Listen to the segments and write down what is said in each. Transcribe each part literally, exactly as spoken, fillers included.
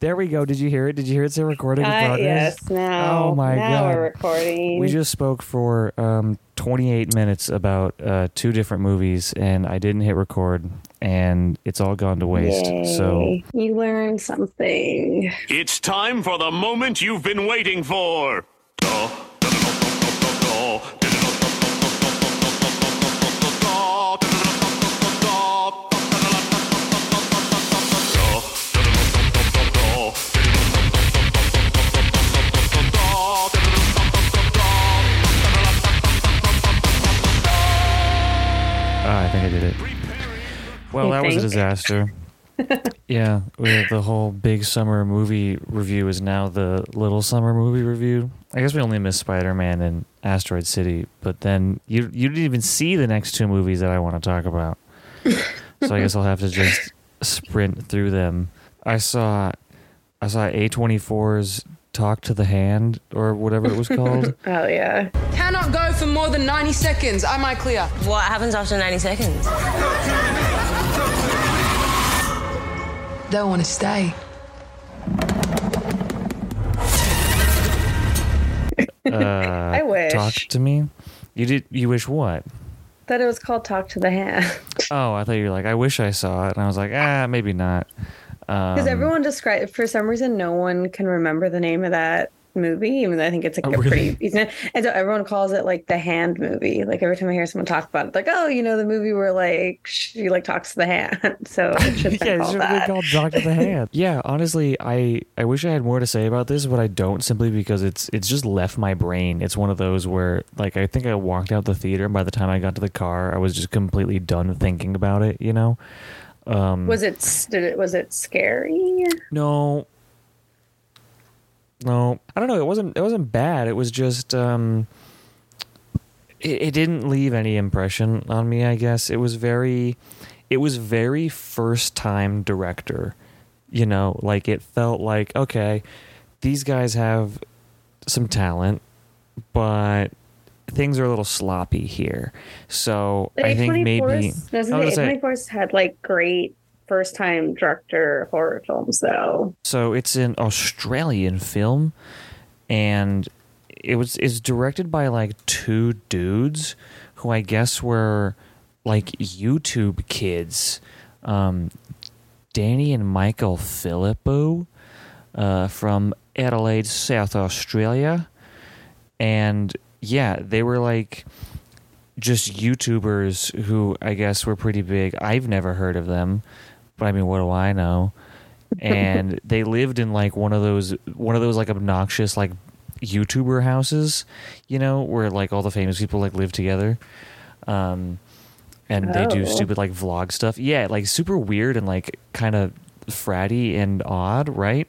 There we go. Did you hear it? Did you hear it's a recording? Uh, yes, now. Oh, my now God. Now we're recording. We just spoke for um, twenty-eight minutes about uh, two different movies, and I didn't hit record, and it's all gone to waste. Yay. So you learned something. It's time for the moment you've been waiting for. Ah, I think I did it. Well, that was a disaster. Yeah, we the whole big summer movie review is now the little summer movie review. I guess we only missed Spider-Man and Asteroid City, but then you you didn't even see the next two movies that I want to talk about. So I guess I'll have to just sprint through them. I saw I saw A twenty-four's Talk to the Hand, or whatever it was called. Oh, yeah. Cannot go for more than ninety seconds. Am I clear? What happens after ninety seconds? Don't want to stay. Uh, I wish. Talk to me? You did. You wish what? That it was called Talk to the Hand. Oh, I thought you were like, I wish I saw it. And I was like, ah, maybe not. Because um, everyone describes, for some reason, no one can remember the name of that movie, even though I think it's like oh, a really? pretty, and so everyone calls it like the hand movie. Like every time I hear someone talk about it, like, oh, you know, the movie where like she like talks to the hand. So it should be yeah, called that. Called Talk to the Hand. Yeah, honestly, I, I wish I had more to say about this, but I don't, simply because it's it's just left my brain. It's one of those where like I think I walked out the theater, and by the time I got to the car, I was just completely done thinking about it, you know? Um, was it did it was it scary? No. No, I don't know. It wasn't. It wasn't bad. It was just. Um, it, it didn't leave any impression on me, I guess. It was very. It was very first time director. You know, like it felt like, okay, these guys have some talent, but things are a little sloppy here. So I think maybe A twenty-four's had like great first-time director horror films, though. So it's an Australian film, and it was it's directed by like two dudes who I guess were like YouTube kids, um, Danny and Michael Philippou, uh, from Adelaide, South Australia, and yeah, they were like just YouTubers who I guess were pretty big. I've never heard of them. But I mean, what do I know? And they lived in like one of those, one of those like obnoxious like YouTuber houses, you know, where like all the famous people like live together, um, and oh. they do stupid like vlog stuff. Yeah, like super weird and like kind of fratty and odd, right?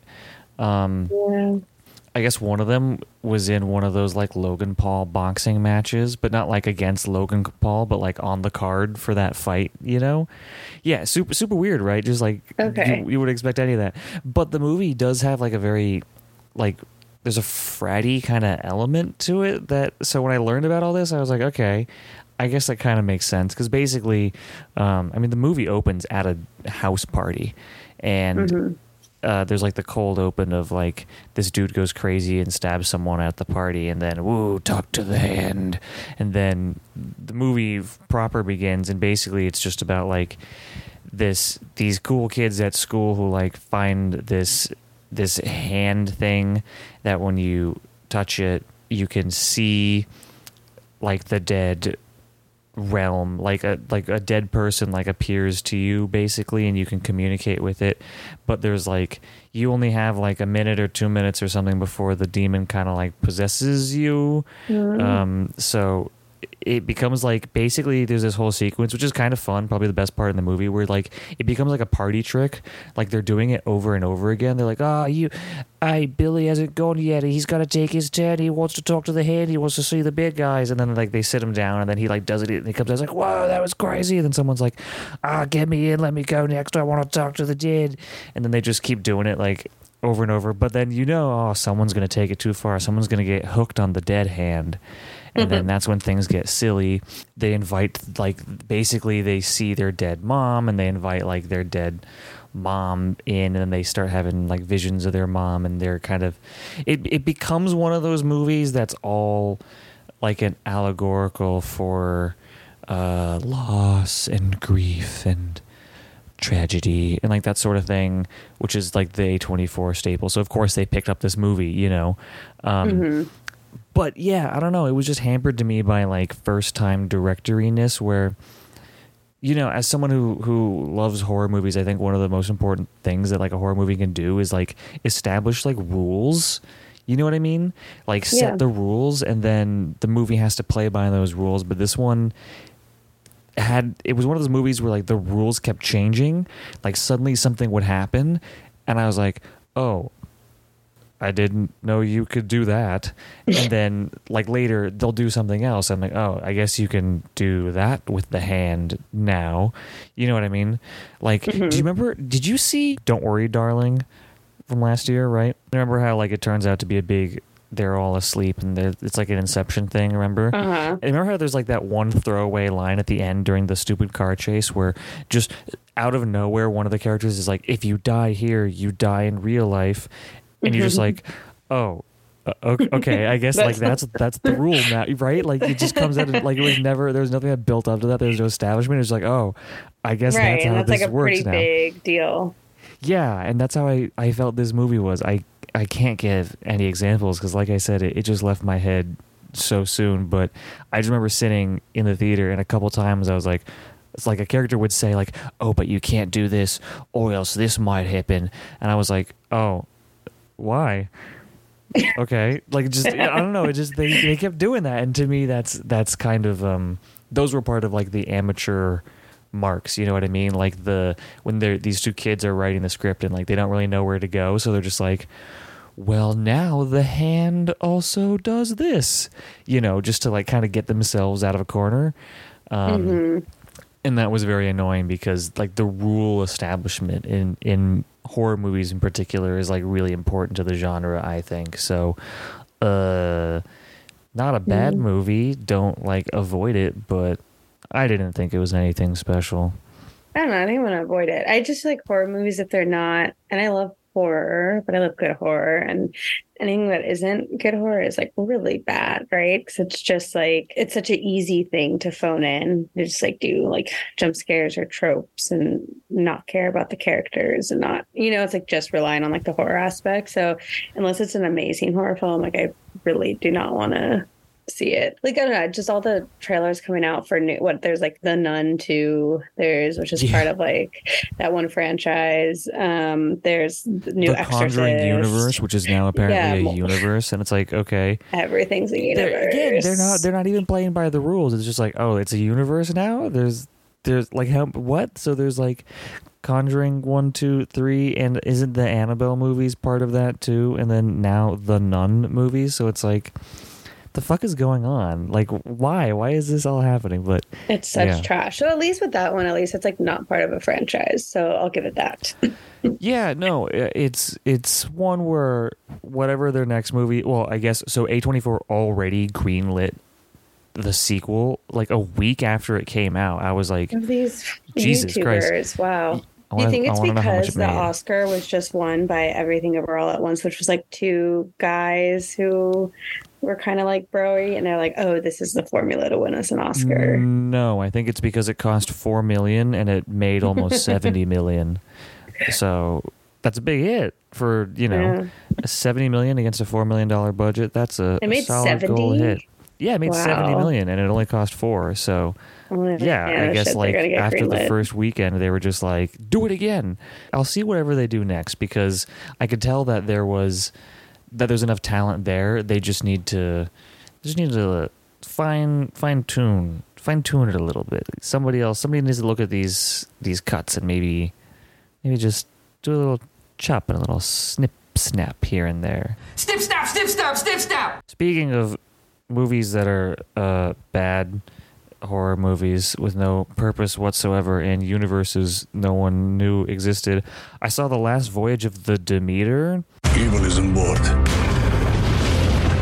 Um, yeah. I guess one of them was in one of those like Logan Paul boxing matches, but not like against Logan Paul, but like on the card for that fight, you know? Yeah, super super weird, right? Just like okay. you, you would expect any of that. But the movie does have like a very, like there's a fratty kind of element to it. That so when I learned about all this, I was like, okay, I guess that kind of makes sense. Because basically, um, I mean, the movie opens at a house party, and mm-hmm. Uh, there's like the cold open of like this dude goes crazy and stabs someone at the party, and then woo, talk to the hand, and then the movie proper begins, and basically it's just about like this these cool kids at school who like find this this hand thing that when you touch it you can see like the dead realm, like a like a dead person like appears to you basically, and you can communicate with it, but there's like you only have like a minute or two minutes or something before the demon kind of like possesses you. Mm. Um so it becomes like basically there's this whole sequence which is kind of fun, probably the best part in the movie, where like it becomes like a party trick, like they're doing it over and over again. They're like, oh you I Billy hasn't gone yet, he's got to take his turn, he wants to talk to the head, he wants to see the big guys, and then like they sit him down and then he like does it and he comes out like, whoa, that was crazy, and then someone's like, ah, oh, get me in, let me go next, I want to talk to the dead, and then they just keep doing it like over and over, but then you know, oh, someone's going to take it too far, someone's going to get hooked on the dead hand. And then that's when things get silly. They invite, like, basically they see their dead mom and they invite, like, their dead mom in, and then they start having like visions of their mom, and they're kind of, it it becomes one of those movies that's all like an allegorical for uh, loss and grief and tragedy and like that sort of thing, which is like the A twenty-four staple. So of course they picked up this movie, you know. Um, mm-hmm. But yeah, I don't know. It was just hampered to me by like first time directoriness, where, you know, as someone who, who loves horror movies, I think one of the most important things that like a horror movie can do is like establish like rules. You know what I mean? Like set yeah. the rules, and then the movie has to play by those rules. But this one had, it was one of those movies where like the rules kept changing. Like suddenly something would happen, and I was like, oh, I didn't know you could do that. And then like later they'll do something else. I'm like, oh, I guess you can do that with the hand now. You know what I mean? Like, mm-hmm. do you remember, did you see Don't Worry, Darling? From last year, right? Remember how like it turns out to be a big, they're all asleep, and it's like an Inception thing, remember? Uh-huh. And remember how there's like that one throwaway line at the end during the stupid car chase where just out of nowhere one of the characters is like, if you die here, you die in real life. And you're just like, oh, okay, I guess like that's that's the rule now, right? Like it just comes out of, like it was never, there was nothing that built up to that. There was no establishment. It was like, oh, I guess right, that's how that's this like a works pretty now. Big deal. Yeah, and that's how I, I felt this movie was. I, I can't give any examples because, like I said, it, it just left my head so soon. But I just remember sitting in the theater, and a couple times I was like, it's like a character would say, like, oh, but you can't do this, or else this might happen. And I was like, oh, why? Okay. Like, just, I don't know. It just, they, they kept doing that. And to me, that's, that's kind of, um, those were part of like the amateur marks, you know what I mean? Like the, when they're, these two kids are writing the script and like they don't really know where to go, so they're just like, well, now the hand also does this, you know, just to like kind of get themselves out of a corner. Um, mm-hmm. And that was very annoying because like the rule establishment in, in horror movies in particular is like really important to the genre, I think. So, uh, not a bad mm-hmm. movie. Don't like avoid it, but I didn't think it was anything special. I don't know. I didn't want to avoid it. I just like horror movies if they're not, and I love horror, but I love good horror, and anything that isn't good horror is like really bad, right? Because it's just like, it's such an easy thing to phone in. You just like do like jump scares or tropes and not care about the characters and not, you know, it's like just relying on like the horror aspect. So unless it's an amazing horror film, like I really do not want to see it. Like, I don't know, just all the trailers coming out for new, what, there's like The Nun two, there's, which is yeah. part of like that one franchise, um there's the new The Conjuring universe, which is now apparently yeah. a universe, and it's like, okay, everything's a universe. They're, again, they're not they're not even playing by the rules. It's just like, oh, it's a universe now. There's there's like, how, what? So there's like Conjuring one, two, three, and isn't the Annabelle movies part of that too? And then now the Nun movies. So it's like, the fuck is going on? Like, why? Why is this all happening? But it's such yeah. trash. So at least with that one, at least it's like not part of a franchise. So I'll give it that. Yeah, no, it's it's one where whatever their next movie. Well, I guess so. A twenty-four already greenlit the sequel like a week after it came out. I was like, these Jesus YouTubers, Christ! Wow. Do you think it's because the Oscar was just won by Everything Everywhere All at Once, which was like two guys who were kind of like broy, and they're like, oh, this is the formula to win us an Oscar? No, I think it's because it cost four million and it made almost seventy million. So that's a big hit for, you know, yeah. seventy million against a four million dollar budget. That's a, it made a solid seventy? Goal hit. Yeah, it made wow. seventy million and it only cost four. So well, yeah, yeah, I guess shit, like after greenlit. The first weekend, they were just like, do it again. I'll see whatever they do next, because I could tell that there was. That there's enough talent there. They just need to, just need to fine fine tune fine tune it a little bit. Somebody else, somebody needs to look at these these cuts and maybe, maybe just do a little chop and a little snip snap here and there. Snip snap snip snap snip snap. Speaking of movies that are uh, bad horror movies with no purpose whatsoever and universes no one knew existed, I saw The Last Voyage of the Demeter. Evil is on board.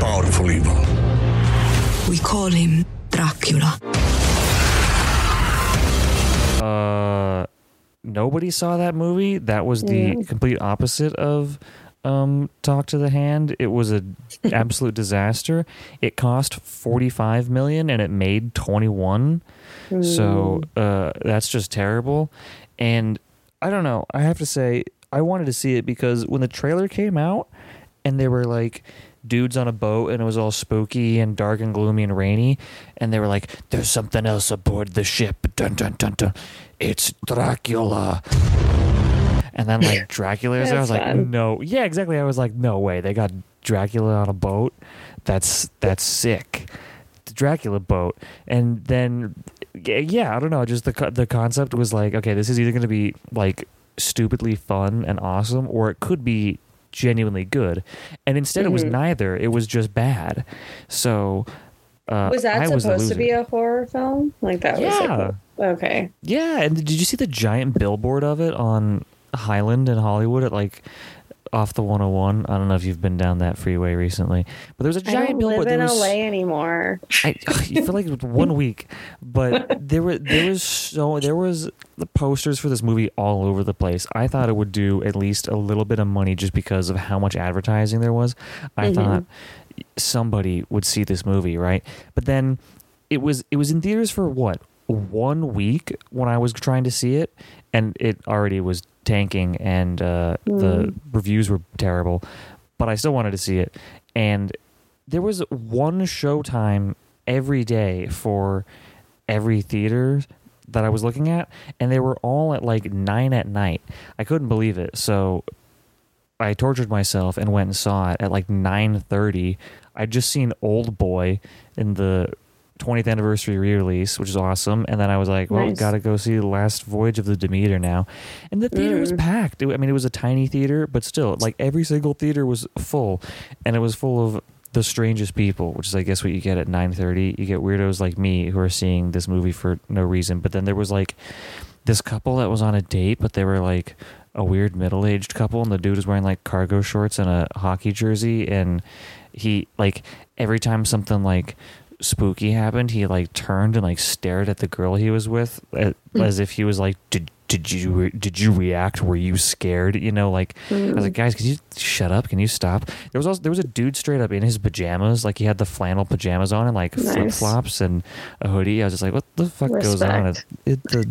Powerful evil. We call him Dracula. Uh, nobody saw that movie. That was the yeah. complete opposite of um, Talk to the Hand. It was an absolute disaster. It cost forty-five million dollars and it made twenty-one. Mm. So uh, that's just terrible. And I don't know. I have to say, I wanted to see it because when the trailer came out and they were like dudes on a boat and it was all spooky and dark and gloomy and rainy, and they were like, there's something else aboard the ship. Dun, dun, dun, dun. It's Dracula. And then like Dracula is there. I was fun. like, no. Yeah, exactly. I was like, no way. They got Dracula on a boat. That's that's sick. The Dracula boat. And then, yeah, I don't know. Just the the concept was like, okay, this is either going to be like stupidly fun and awesome, or it could be genuinely good. And instead mm-hmm. it was neither. It was just bad. So uh, was that I supposed was to be a horror film? Like that yeah. was like, okay. Yeah, and did you see the giant billboard of it on Highland in Hollywood at like off the one oh one? I don't know if you've been down that freeway recently, but there was a giant I don't billboard. Live in was, L A anymore. I you feel like one week, but there were there was so there was the posters for this movie all over the place. I thought it would do at least a little bit of money just because of how much advertising there was. I mm-hmm. thought somebody would see this movie, right? But then it was it was in theaters for what? One week when I was trying to see it, and it already was tanking, and uh, mm. the reviews were terrible, but I still wanted to see it. And there was one showtime every day for every theater that I was looking at, and they were all at like nine at night. I couldn't believe it, so I tortured myself and went and saw it at like nine thirty. I'd just seen Old Boy in the twentieth anniversary re-release, which is awesome, and then I was like, well, nice. Gotta go see The Last Voyage of the Demeter now, and the theater mm. was packed. I mean, it was a tiny theater, but still, like, every single theater was full, and it was full of the strangest people, which is, I guess, what you get at nine thirty. You get weirdos like me who are seeing this movie for no reason. But then there was, like, this couple that was on a date, but they were, like, a weird middle-aged couple, and the dude was wearing, like, cargo shorts and a hockey jersey, and he, like, every time something, like, spooky happened, he like turned and like stared at the girl he was with as, mm. as if he was like, did did you re- did you react, were you scared, you know, like mm. I was like, guys, can you shut up, can you stop? There was also there was a dude straight up in his pajamas, like he had the flannel pajamas on and like nice. flip-flops and a hoodie. I was just like, what the fuck Respect. goes on at, at the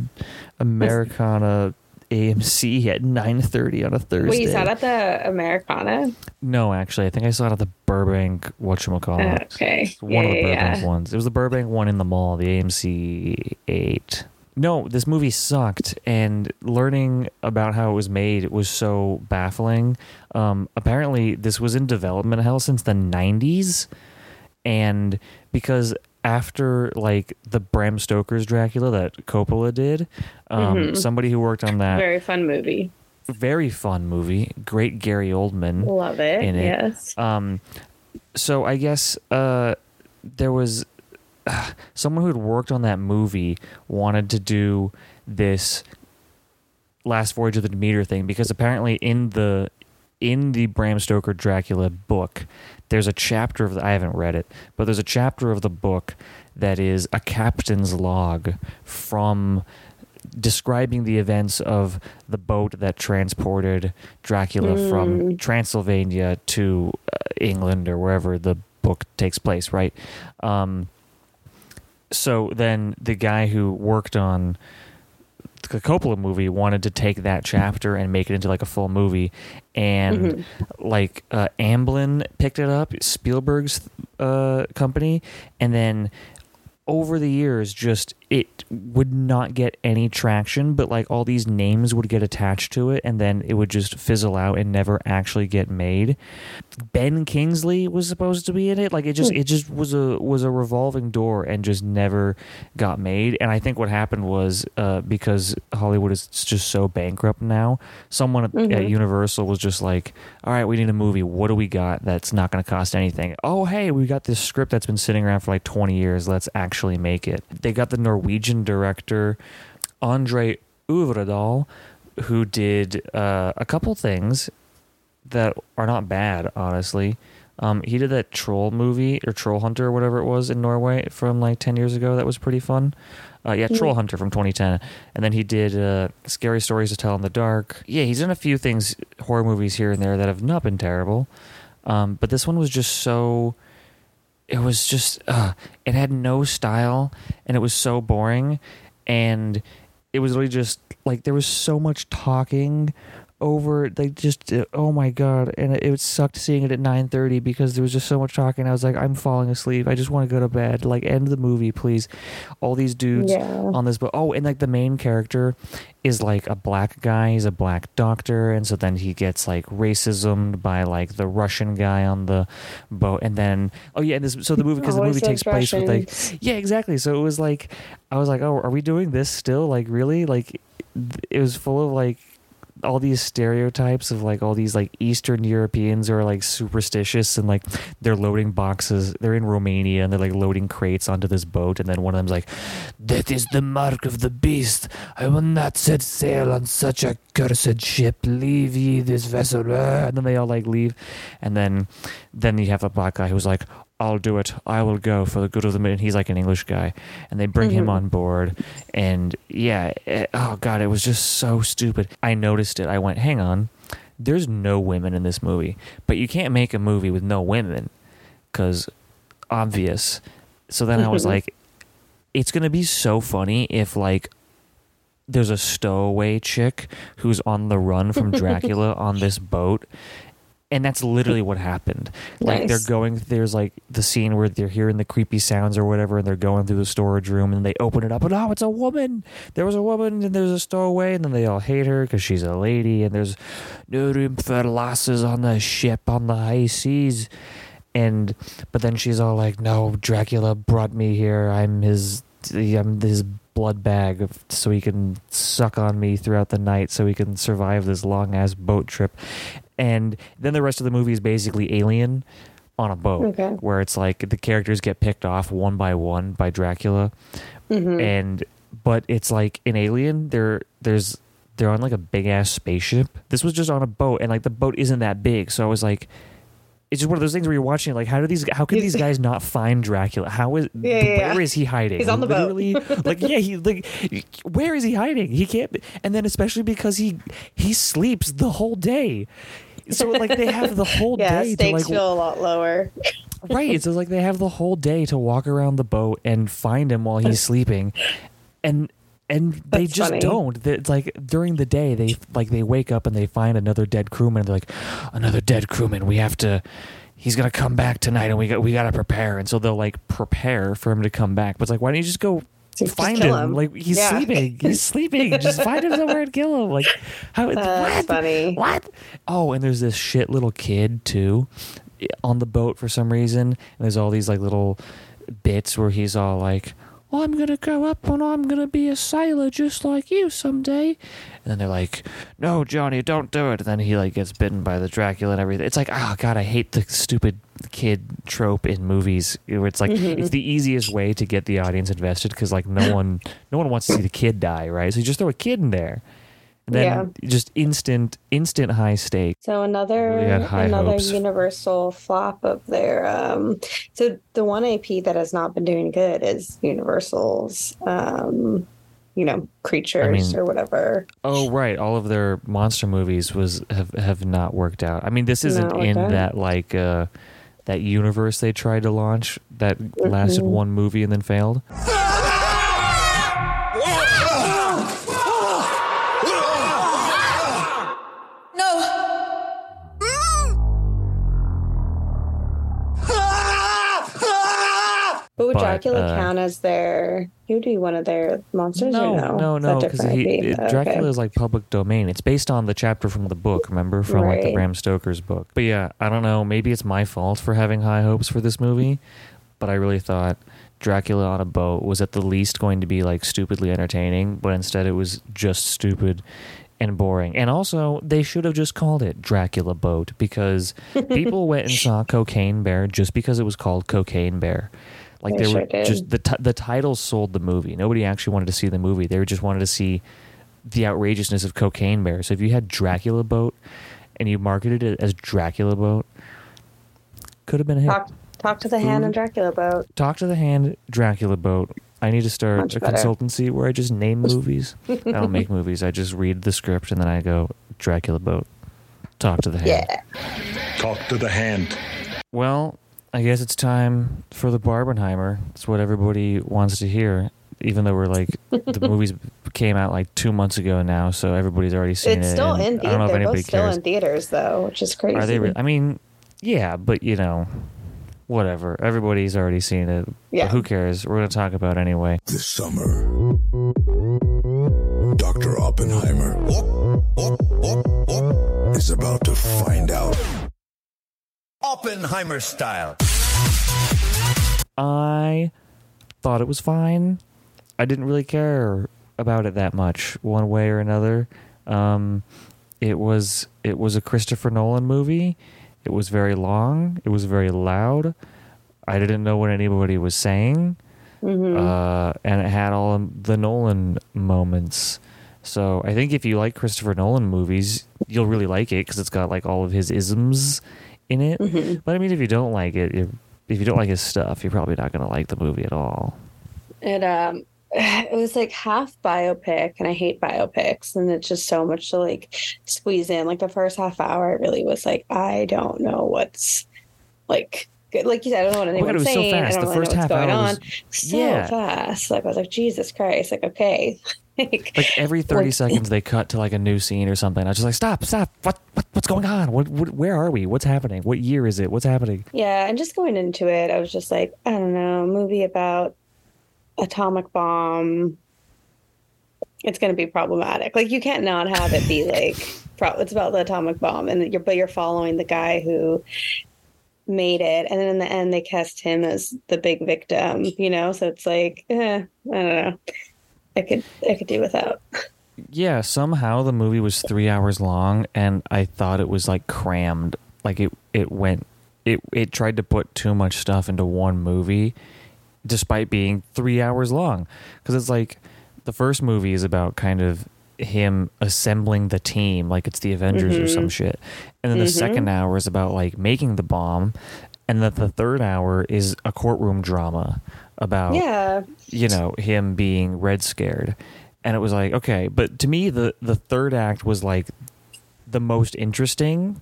Americana A M C at nine thirty on a Thursday? Wait, you saw it at the Americana? No, actually. I think I saw it at the Burbank, whatchamacallit. Uh, okay. One yeah, of the Burbank yeah. ones. It was the Burbank one in the mall, the A M C eight. No, this movie sucked, and learning about how it was made was so baffling. Um, apparently, this was in development hell since the nineties, and because after like the Bram Stoker's Dracula that Coppola did, um, mm-hmm. somebody who worked on that very fun movie, very fun movie, great Gary Oldman, love it, in it. Yes. Um, so I guess uh, there was uh, someone who had worked on that movie wanted to do this Last Voyage of the Demeter thing because apparently in the in the Bram Stoker Dracula book, there's a chapter of the, I haven't read it, but there's a chapter of the book that is a captain's log from describing the events of the boat that transported Dracula mm. from Transylvania to uh, England or wherever the book takes place, right? Um, so then the guy who worked on the Coppola movie wanted to take that chapter and make it into like a full movie, and mm-hmm. like uh, Amblin picked it up, Spielberg's uh, company, and then over the years just it would not get any traction, but like all these names would get attached to it and then it would just fizzle out and never actually get made. Ben Kingsley was supposed to be in it. Like it just it just was a was a revolving door and just never got made. And I think what happened was uh, because Hollywood is just so bankrupt now, someone mm-hmm. at Universal was just like, all right, we need a movie. What do we got that's not going to cost anything? Oh, hey, we got this script that's been sitting around for like twenty years. Let's actually make it. They got the Norwegian director André Øvredal, who did uh, a couple things that are not bad, honestly. Um, he did that troll movie or Troll Hunter or whatever it was in Norway from like ten years ago. That was pretty fun. Uh, yeah, Troll Hunter from twenty ten. And then he did uh, Scary Stories to Tell in the Dark. Yeah, he's done a few things, horror movies here and there that have not been terrible. Um, but this one was just so... It was just... Uh, it had no style, and it was so boring. And it was really just... Like, there was so much talking... over like just uh, oh my god, and it, it sucked seeing it at nine thirty because there was just so much talking. I was like, I'm falling asleep, I just want to go to bed, like end the movie please. All these dudes yeah. on this boat. Oh, and like the main character is like a black guy, he's a black doctor, and so then he gets like racismed by like the Russian guy on the boat, and then oh yeah and this so the movie because the movie takes place with like yeah exactly so it was like I was like, oh, are we doing this still? Like really? Like it was full of like all these stereotypes of like all these like Eastern Europeans are like superstitious and like they're loading boxes. They're in Romania and they're like loading crates onto this boat, and then one of them's like, "That is the mark of the beast. I will not set sail on such a cursed ship. Leave ye this vessel." And then they all like leave, and then then you have a black guy who's like, I'll do it. I will go for the good of the man. He's like an English guy, and they bring mm-hmm. him on board. And yeah, it, oh god, it was just so stupid. I noticed it. I went, hang on, there's no women in this movie, but you can't make a movie with no women because obvious. So then I was like, it's gonna be so funny if like there's a stowaway chick who's on the run from Dracula on this boat. And that's literally what happened. Like nice. They're going, there's like the scene where they're hearing the creepy sounds or whatever, and they're going through the storage room, and they open it up, and oh, it's a woman. There was a woman, and there's a stowaway, and then they all hate her because she's a lady, and there's no room for lasses on the ship on the high seas. And but then she's all like, "No, Dracula brought me here. I'm his. I'm his." blood bag of, so he can suck on me throughout the night so he can survive this long ass boat trip." And then the rest of the movie is basically Alien on a boat, okay. where it's like the characters get picked off one by one by Dracula, mm-hmm. and but it's like in Alien there there's they're on like a big ass spaceship. This was just on a boat, and like the boat isn't that big, so I was like, it's just one of those things where you're watching it, like, how do these? How can these guys not find Dracula? How is? Yeah, yeah, where is he hiding? He's on the Literally, boat. Like, yeah, he like, where is he hiding? He can't. And then especially because he he sleeps the whole day, so like they have the whole yeah, day. Yeah, stakes to, like, feel a lot lower. Right. So like they have the whole day to walk around the boat and find him while he's sleeping, and. And they That's just funny. don't. It's like during the day, they like they wake up and they find another dead crewman. They're like, another dead crewman. We have to. He's gonna come back tonight, and we got we gotta prepare. And so they'll like prepare for him to come back. But it's like, why don't you just go just find him? him? Like he's yeah. sleeping. He's sleeping. Just find him somewhere and kill him. Like how? That's what? funny. What? Oh, and there's this shit little kid too on the boat for some reason. And there's all these like little bits where he's all like, "Well, I'm going to grow up and I'm going to be a sailor just like you someday." And then they're like, "No, Johnny, don't do it." And then he like gets bitten by the Dracula and everything. It's like, oh, God, I hate the stupid kid trope in movies. It's like mm-hmm. it's the easiest way to get the audience invested because like no one no one wants to see the kid die, right? So you just throw a kid in there. And then yeah. just instant instant high stakes. So another really another hopes. Universal flop of their um so the one I P that has not been doing good is Universal's um you know creatures I mean, or whatever. Oh right, all of their monster movies was have, have not worked out. I mean this isn't in out. that like uh that universe they tried to launch that mm-hmm. lasted one movie and then failed. But would but, Dracula uh, count as their... He would be one of their monsters no, or no? No, no, because no, oh, Dracula okay. is like public domain. It's based on the chapter from the book, remember? From right. like the Bram Stoker's book. But yeah, I don't know. Maybe it's my fault for having high hopes for this movie. But I really thought Dracula on a boat was at the least going to be like stupidly entertaining. But instead it was just stupid and boring. And also, they should have just called it Dracula Boat. Because people went and saw Cocaine Bear just because it was called Cocaine Bear. Like they, they sure were did. just the t- the title sold the movie. Nobody actually wanted to see the movie. They just wanted to see the outrageousness of Cocaine Bear. So if you had Dracula Boat and you marketed it as Dracula Boat, Could have been a hit. Talk, talk to the Food. Hand and Dracula Boat. Talk to the Hand, Dracula Boat. I need to start Much a better. consultancy where I just name movies. I don't make movies. I just read the script and then I go, Dracula Boat. Talk to the Hand. Yeah. Talk to the Hand. Well, I guess it's time for the Barbenheimer. It's what everybody wants to hear, even though we're like, the movies came out like two months ago now, so everybody's already seen it's it. It's still in theaters. I don't know if They're anybody both cares. Still in theaters, though, which is crazy. Are they re- I mean, yeah, but you know... Whatever. Everybody's already seen it. Yeah. Who cares? We're going to talk about it anyway. This summer, Doctor Oppenheimer whoop, whoop, whoop, whoop, is about to find out. Oppenheimer style. I thought it was fine. I didn't really care about it that much, one way or another. Um, it was it was a Christopher Nolan movie. It was very long. It was very loud. I didn't know what anybody was saying. Mm-hmm. Uh, and it had all the Nolan moments. So I think if you like Christopher Nolan movies, you'll really like it because it's got like all of his isms in it. Mm-hmm. But I mean, if you don't like it, if you don't like his stuff, you're probably not going to like the movie at all. It, um, it was like half biopic, and I hate biopics, and it's just so much to like squeeze in. Like the first half hour, it really was like, I don't know what's like good. Like you said, I don't know what anyone's saying. So fast. I don't really know what's going on. Was, so yeah. fast. Like I was like, Jesus Christ. Like, okay. like, like every thirty like, seconds they cut to like a new scene or something. I was just like, stop, stop. What, what what's going on? What, what where are we? What's happening? What year is it? What's happening? Yeah, and just going into it, I was just like, I don't know, a movie about atomic bomb, it's going to be problematic. Like you can't not have it be like pro- it's about the atomic bomb, and you're but you're following the guy who made it, and then in the end they cast him as the big victim, you know. So it's like eh, I don't know, I could I could do without. Yeah, somehow the movie was three hours long, and I thought it was like crammed. Like it it went it it tried to put too much stuff into one movie, despite being three hours long. Because it's like the first movie is about kind of him assembling the team, like it's the Avengers mm-hmm. or some shit, and then mm-hmm. the second hour is about like making the bomb, and that the third hour is a courtroom drama about yeah. you know, him being red scared. And it was like, okay, but to me the the third act was like the most interesting,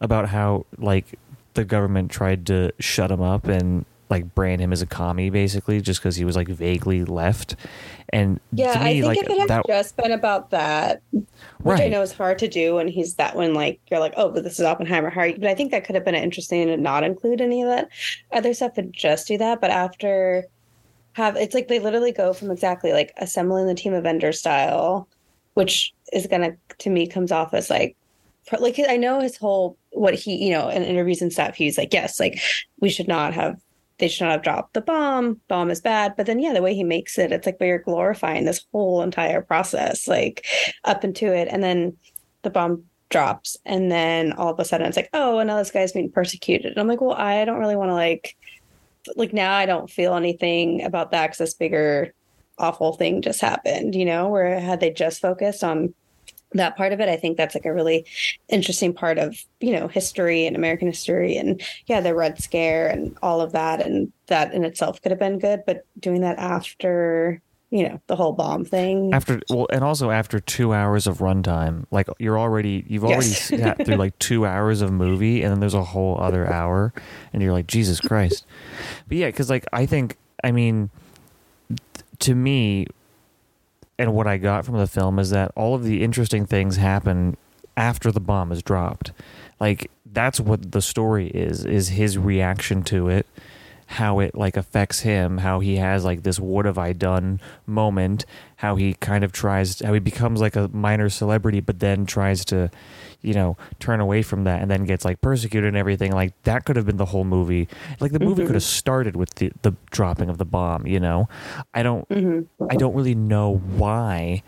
about how like the government tried to shut him up and like brand him as a commie basically just because he was like vaguely left. And yeah, me, I think like, if it had that... just been about that, which right. I know is hard to do when he's that one, like you're like, oh, but this is Oppenheimer, how are you? But I think that could have been interesting to not include any of that other stuff and just do that. But after have it's like they literally go from exactly like assembling the team Avenger style, which is gonna to me comes off as like like I know his whole what he you know in interviews and stuff he's like yes like we should not have. They should not have dropped the bomb. Bomb is bad. But then, yeah, the way he makes it, it's like, but you're glorifying this whole entire process, like up into it. And then the bomb drops. And then all of a sudden it's like, oh, and now this guy's being persecuted. And I'm like, well, I don't really want to like, like now I don't feel anything about that because this bigger awful thing just happened, you know, where had they just focused on that part of it, I think that's like a really interesting part of, you know, history and American history and yeah, the Red Scare and all of that. And that in itself could have been good, but doing that after, you know, the whole bomb thing. After, well, and also after two hours of runtime, like you're already, you've already yes. sat through like two hours of movie and then there's a whole other hour and you're like, Jesus Christ. But yeah, cause like, I think, I mean, th- to me, and what I got from the film is that all of the interesting things happen after the bomb is dropped. Like that's what the story is, is his reaction to it, how it like affects him, how he has like this what have I done moment, how he kind of tries, how he becomes like a minor celebrity, but then tries to, you know, turn away from that and then gets like persecuted and everything. Like that could have been the whole movie. Like the movie mm-hmm. could have started with the, the dropping of the bomb, you know? I don't, mm-hmm. I don't really know why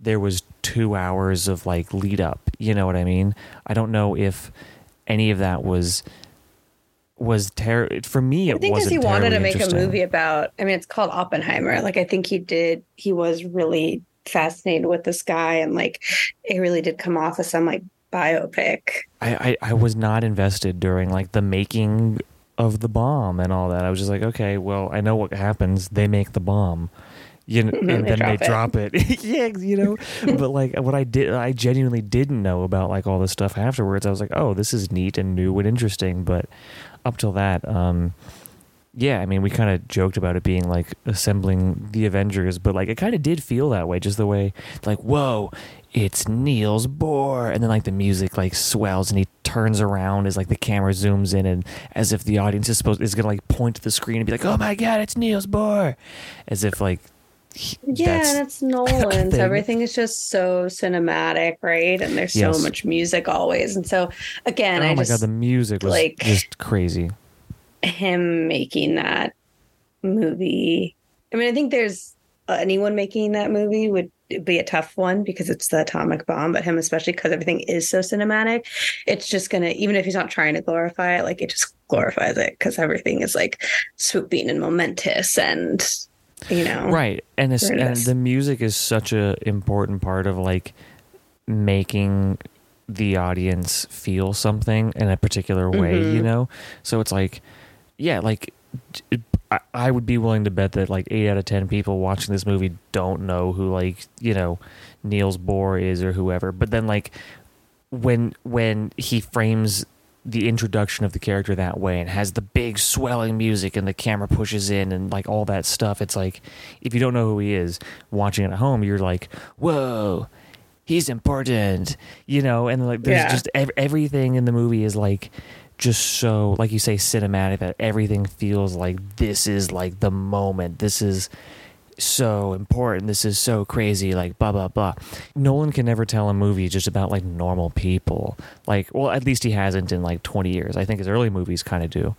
there was two hours of like lead up. You know what I mean? I don't know if any of that was... was terrible for me. It I think because he wanted to make a movie about, I mean, it's called Oppenheimer. Like, I think he did, he was really fascinated with this guy, and like, it really did come off as some like biopic. I, I, I was not invested during like the making of the bomb and all that. I was just like, okay, well, I know what happens. They make the bomb. You know, and, and then they drop it. Drop it. Yeah, you know. But like what I did, I genuinely didn't know about like all this stuff afterwards. I was like, oh, this is neat and new and interesting. But up till that, um, yeah, I mean, we kind of joked about it being like assembling the Avengers, but like it kind of did feel that way, just the way like, whoa, it's Niels Bohr, and then like the music like swells and he turns around as like the camera zooms in, and as if the audience is supposed is gonna like point to the screen and be like, oh my god, it's Niels Bohr, as if like. He, yeah, that's, and it's Nolan, so everything is just so cinematic, right? And there's yes. so much music always, and so again, oh I my just, god, the music was like just crazy. Him making that movie. I mean, I think there's uh, anyone making that movie would be a tough one because it's the atomic bomb, but him especially because everything is so cinematic. It's just gonna, even if he's not trying to glorify it, like it just glorifies it because everything is like swooping and momentous and. You know, right, and, it's, and the music is such a important part of like making the audience feel something in a particular way, mm-hmm. you know. So it's like, yeah, like it, I, I would be willing to bet that like eight out of ten people watching this movie don't know who like you know Niels Bohr is or whoever. But then like when when he frames. The introduction of the character that way and has the big swelling music and the camera pushes in and like all that stuff. It's like, if you don't know who he is watching it at home, you're like, whoa, he's important, you know? And like, there's yeah. just ev- everything in the movie is like, just so like you say, cinematic, that everything feels like this is like the moment. This is so important. This is so crazy. Like blah blah blah. Nolan can never tell a movie just about like normal people. Like, well, at least he hasn't in like twenty years. I think his early movies kind of do,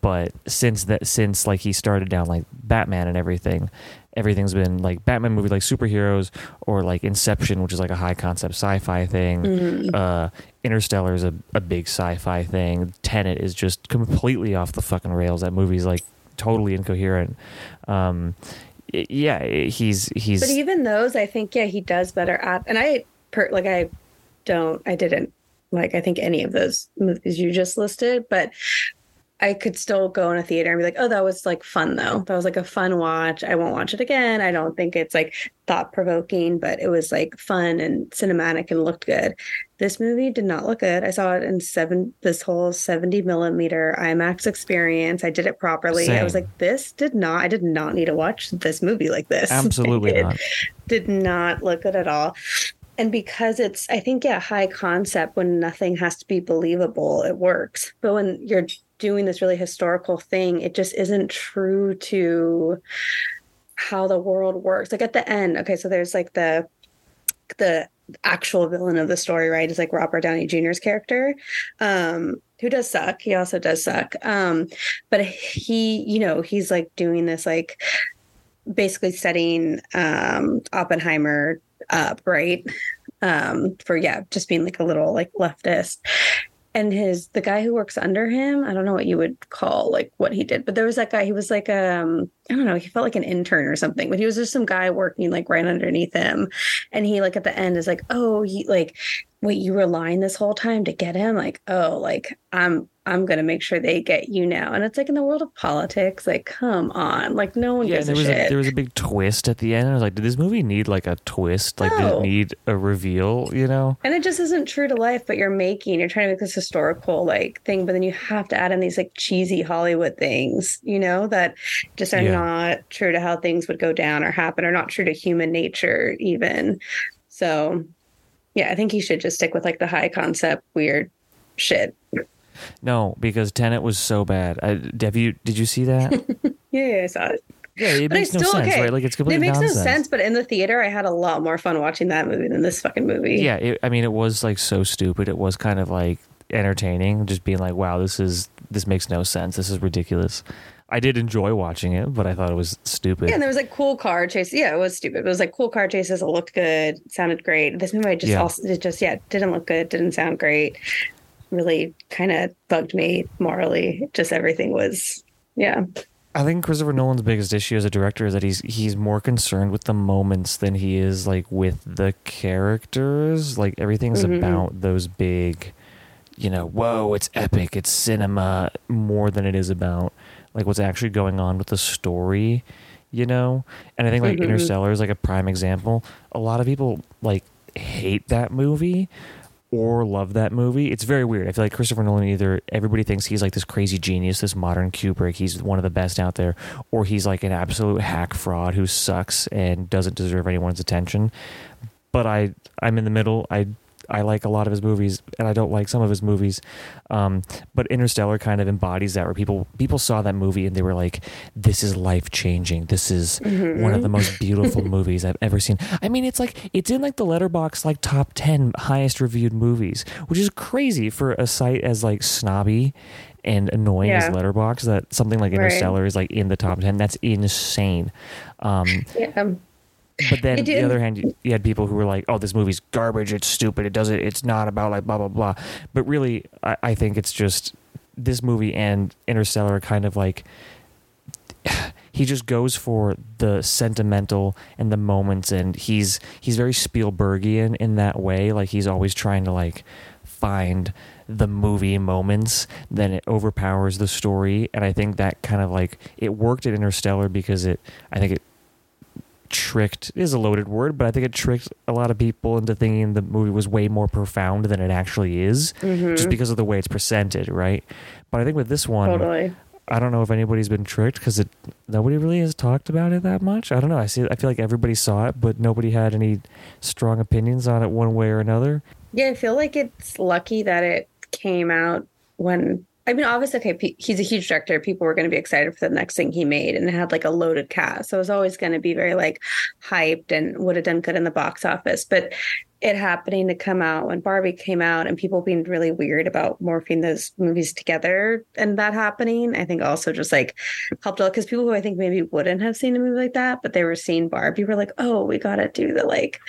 but since that, since like he started down like Batman and everything, everything's been like Batman movies, like superheroes, or like Inception, which is like a high concept sci-fi thing. Mm-hmm. Uh, Interstellar is a, a big sci-fi thing. Tenet is just completely off the fucking rails. That movie's like totally incoherent. Um, Yeah, he's he's. But even those, I think, yeah, he does better at. And I per, like, I don't, I didn't like. I think any of those movies you just listed, but I could still go in a theater and be like, oh, that was like fun though. That was like a fun watch. I won't watch it again. I don't think it's like thought provoking, but it was like fun and cinematic and looked good. This movie did not look good. I saw it in seven. This whole seventy millimeter IMAX experience. I did it properly. Same. I was like, this did not. I did not need to watch this movie like this. Absolutely it not. Did not look good at all. And because it's, I think, yeah, high concept. When nothing has to be believable, it works. But when you're doing this really historical thing, it just isn't true to how the world works. Like at the end, okay, so there's like the the actual villain of the story, right, is like Robert Downey Junior's character, um who does suck. He also does suck, um but he, you know, he's like doing this like basically setting um Oppenheimer up, right, um for yeah just being like a little like leftist. And his, the guy who works under him, I don't know what you would call like what he did, but there was that guy, he was like, um, I don't know, he felt like an intern or something, but he was just some guy working like right underneath him. And he like at the end is like, oh, he like, wait, you were lying this whole time to get him? Like, oh, like I'm, I'm going to make sure they get you now. And it's like in the world of politics, like, come on, like no one yeah, gives there a was shit. A, there was a big twist at the end. I was like, did this movie need like a twist? Like, no. Did it need a reveal, you know? And it just isn't true to life, but you're making, you're trying to make this historical like thing, but then you have to add in these like cheesy Hollywood things, you know, that just are yeah. not true to how things would go down or happen, or not true to human nature even. So yeah, I think he should just stick with like the high concept, weird shit. No, because Tenet was so bad. I, have you? Did you see that? yeah, yeah, I saw it. Yeah, it but makes no still, sense, okay. right? Like it's completely. It makes nonsense. no sense. But in the theater, I had a lot more fun watching that movie than this fucking movie. Yeah, it, I mean, it was like so stupid. It was kind of like entertaining, just being like, "Wow, this is this makes no sense. This is ridiculous." I did enjoy watching it, but I thought it was stupid. Yeah, and there was like cool car chases. Yeah, it was stupid. But it was like cool car chases. It looked good, sounded great. This movie, I just yeah. also it just yeah didn't look good, didn't sound great. Really kind of bugged me morally. Just everything was, yeah. I think Christopher Nolan's biggest issue as a director is that he's he's more concerned with the moments than he is like with the characters. Like everything's mm-hmm. about those big you know, whoa, it's epic, it's cinema, more than it is about like what's actually going on with the story, you know? And I think like Interstellar is like a prime example. A lot of people like hate that movie or love that movie. It's very weird. I feel like Christopher Nolan, either everybody thinks he's like this crazy genius, this modern Kubrick, he's one of the best out there, or he's like an absolute hack fraud who sucks and doesn't deserve anyone's attention. But I, I'm in the middle. I I like a lot of his movies, and I don't like some of his movies. Um, but Interstellar kind of embodies that, where people people saw that movie and they were like, this is life-changing. This is mm-hmm. one of the most beautiful movies I've ever seen. I mean, it's like it's in like the Letterboxd like top ten highest reviewed movies, which is crazy for a site as like snobby and annoying yeah. as Letterboxd, that something like Interstellar right. is like in the top ten. That's insane. Um, yeah. But then on the other hand, you had people who were like, oh, this movie's garbage, it's stupid, it doesn't, it's not about like blah, blah, blah. But really, I, I think it's just this movie and Interstellar kind of like, he just goes for the sentimental and the moments. And he's, he's very Spielbergian in that way. Like he's always trying to like find the movie moments, then it overpowers the story. And I think that kind of like, it worked at Interstellar because it, I think it, tricked is a loaded word, but I think it tricked a lot of people into thinking the movie was way more profound than it actually is, mm-hmm. just because of the way it's presented, right? But I think with this one, totally. I don't know if anybody's been tricked because it nobody really has talked about it that much. I don't know. I see. I feel like everybody saw it, but nobody had any strong opinions on it one way or another. Yeah, I feel like it's lucky that it came out when. I mean, obviously, okay, he's a huge director. People were going to be excited for the next thing he made, and it had like a loaded cast. So it was always going to be very like hyped and would have done good in the box office. But it happening to come out when Barbie came out and people being really weird about morphing those movies together and that happening, I think also just like helped out because people who I think maybe wouldn't have seen a movie like that, but they were seeing Barbie were like, oh, we got to do the like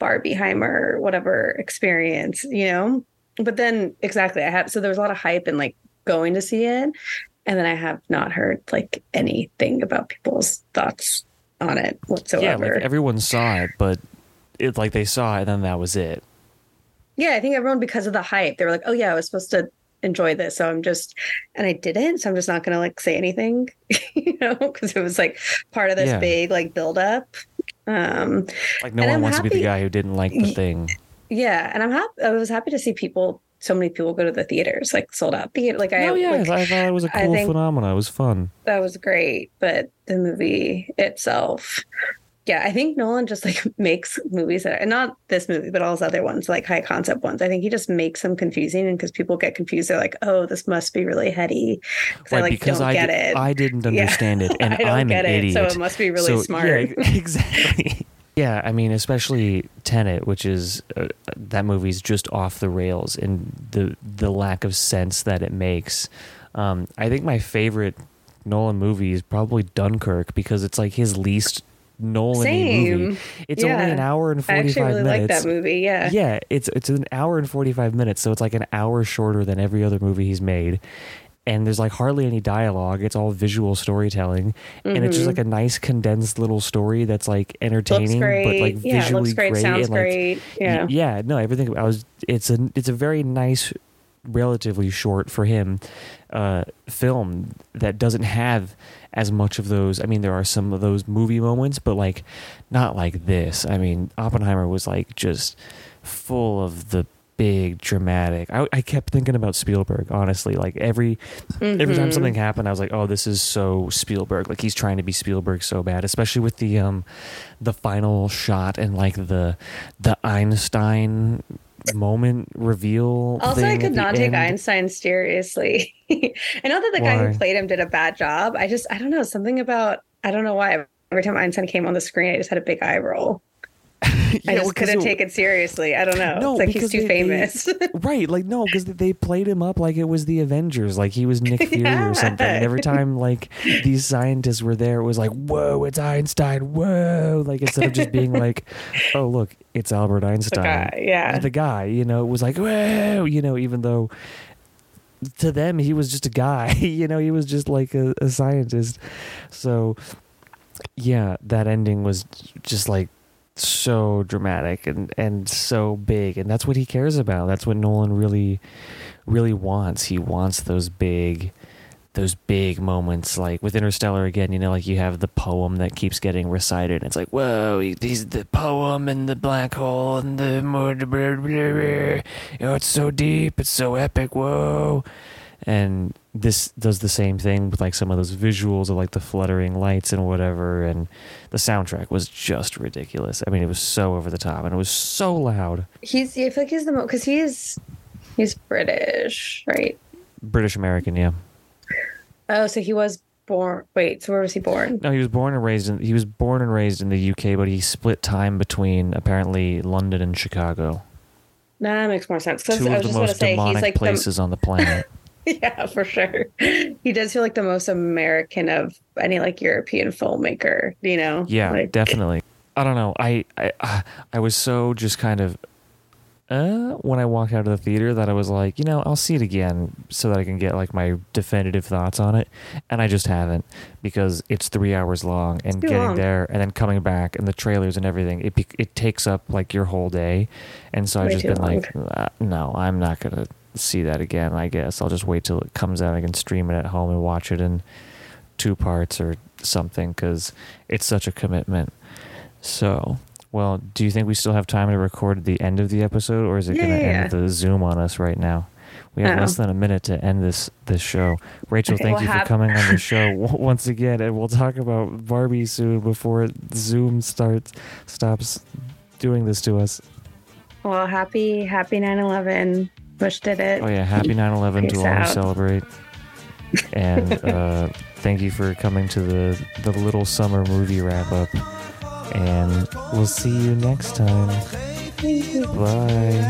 Barbieheimer or whatever experience, you know? But then exactly, I have, so there was a lot of hype and like, going to see it, and then I have not heard like anything about people's thoughts on it whatsoever. Yeah, like everyone saw it, but it's like they saw it and then that was it. Yeah, I think everyone, because of the hype, they were like, oh yeah, I was supposed to enjoy this, so I'm just, and I didn't, so I'm just not gonna like say anything you know, because it was like part of this yeah. big like build up, um like no one I'm wants happy. to be the guy who didn't like the thing. Yeah, and I'm happy I was happy to see people so many people go to the theaters, like sold out theater. Like I, oh, yeah, like, I thought it was a cool phenomenon. It was fun. That was great. But the movie itself, yeah, I think Nolan just like makes movies that are not this movie, but all his other ones, like high concept ones. I think he just makes them confusing, and because people get confused, they're like, "Oh, this must be really heady." Right, I, like, because don't I get did, it. I didn't understand yeah. it, and I don't I'm get an it, idiot. So it must be really so, smart. Yeah, exactly. Yeah, I mean, especially Tenet, which is, uh, that movie's just off the rails in the the lack of sense that it makes. Um, I think my favorite Nolan movie is probably Dunkirk, because it's like his least Nolan-y movie. It's yeah. only an hour and forty-five minutes. I actually really minutes. like that movie, yeah. Yeah, it's, it's an hour and forty-five minutes, so it's like an hour shorter than every other movie he's made. And there's like hardly any dialogue. It's all visual storytelling. Mm-hmm. And it's just like a nice condensed little story that's like entertaining, but like yeah, visually looks great, great. Sounds like, great. Yeah. Yeah. No, everything I was, it's a, it's a very nice, relatively short for him, uh, film that doesn't have as much of those. I mean, there are some of those movie moments, but like not like this. I mean, Oppenheimer was like just full of the big dramatic. I, I kept thinking about Spielberg, honestly. Like every mm-hmm. every time something happened, I was like, "Oh, this is so Spielberg." Like he's trying to be Spielberg so bad, especially with the um the final shot and like the the Einstein moment reveal. Also, I could not take Einstein seriously. I know that the why? guy who played him did a bad job. I just I don't know something about I don't know why every time Einstein came on the screen, I just had a big eye roll. Yeah, I just well, couldn't it, take it seriously. I don't know. No, it's like he's too they, famous. They, right. Like, no, because they played him up like it was the Avengers. Like he was Nick Fury yeah. or something. And every time like these scientists were there, it was like, whoa, it's Einstein. Whoa. Like instead of just being like, oh, look, it's Albert Einstein. The guy, yeah. The guy, you know, it was like, whoa, you know, even though to them, he was just a guy, you know, he was just like a, a scientist. So yeah, that ending was just like, so dramatic and, and so big. And that's what he cares about. That's what Nolan really, really wants. He wants those big, those big moments. Like with Interstellar again, you know, like you have the poem that keeps getting recited. It's like, whoa, he's the poem and the black hole and the, you know, it's so deep. It's so epic. Whoa. And this does the same thing with like some of those visuals of like the fluttering lights and whatever. And the soundtrack was just ridiculous. I mean, it was so over the top and it was so loud. He's, I feel like he's the most, because he's, he's British, right? British American, yeah. Oh, so he was born. Wait, so where was he born? No, he was born and raised in, he was born and raised in the U K, but he split time between apparently London and Chicago. Nah, that makes more sense. Two I was of the most demonic say, he's like places the... on the planet. Yeah, for sure. He does feel like the most American of any like European filmmaker, you know? Yeah, like, definitely. I don't know. I, I I was so just kind of uh when I walked out of the theater that I was like, you know, I'll see it again so that I can get like my definitive thoughts on it. And I just haven't, because it's three hours long and getting long. There and then coming back and the trailers and everything. It it takes up like your whole day. And so I've just been long. like, no, I'm not going to see that again. I guess I'll just wait till it comes out. I can stream it at home and watch it in two parts or something, because it's such a commitment. So, well, do you think we still have time to record the end of the episode, or is it yeah, going to yeah. end the Zoom on us right now? We have less than a minute to end this this show. Rachel, okay, thank we'll you have... for coming on the show once again, and we'll talk about Barbie soon before Zoom starts stops doing this to us. Well, happy happy nine eleven. Bush did it. Oh yeah, happy nine eleven to all who celebrate. And uh, thank you for coming to the, the little summer movie wrap up. And we'll see you next time. Bye.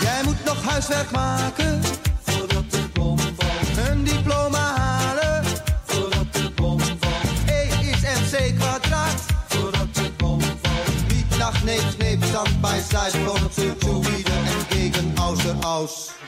Jij moet nog huiswerk maken. Een diploma halen, voordat de bom valt. E is M C kwadraat, voordat de bom valt. Niet nach, nee, nee, stand bij zij, voordat ze toe bieden en gegen außer aus.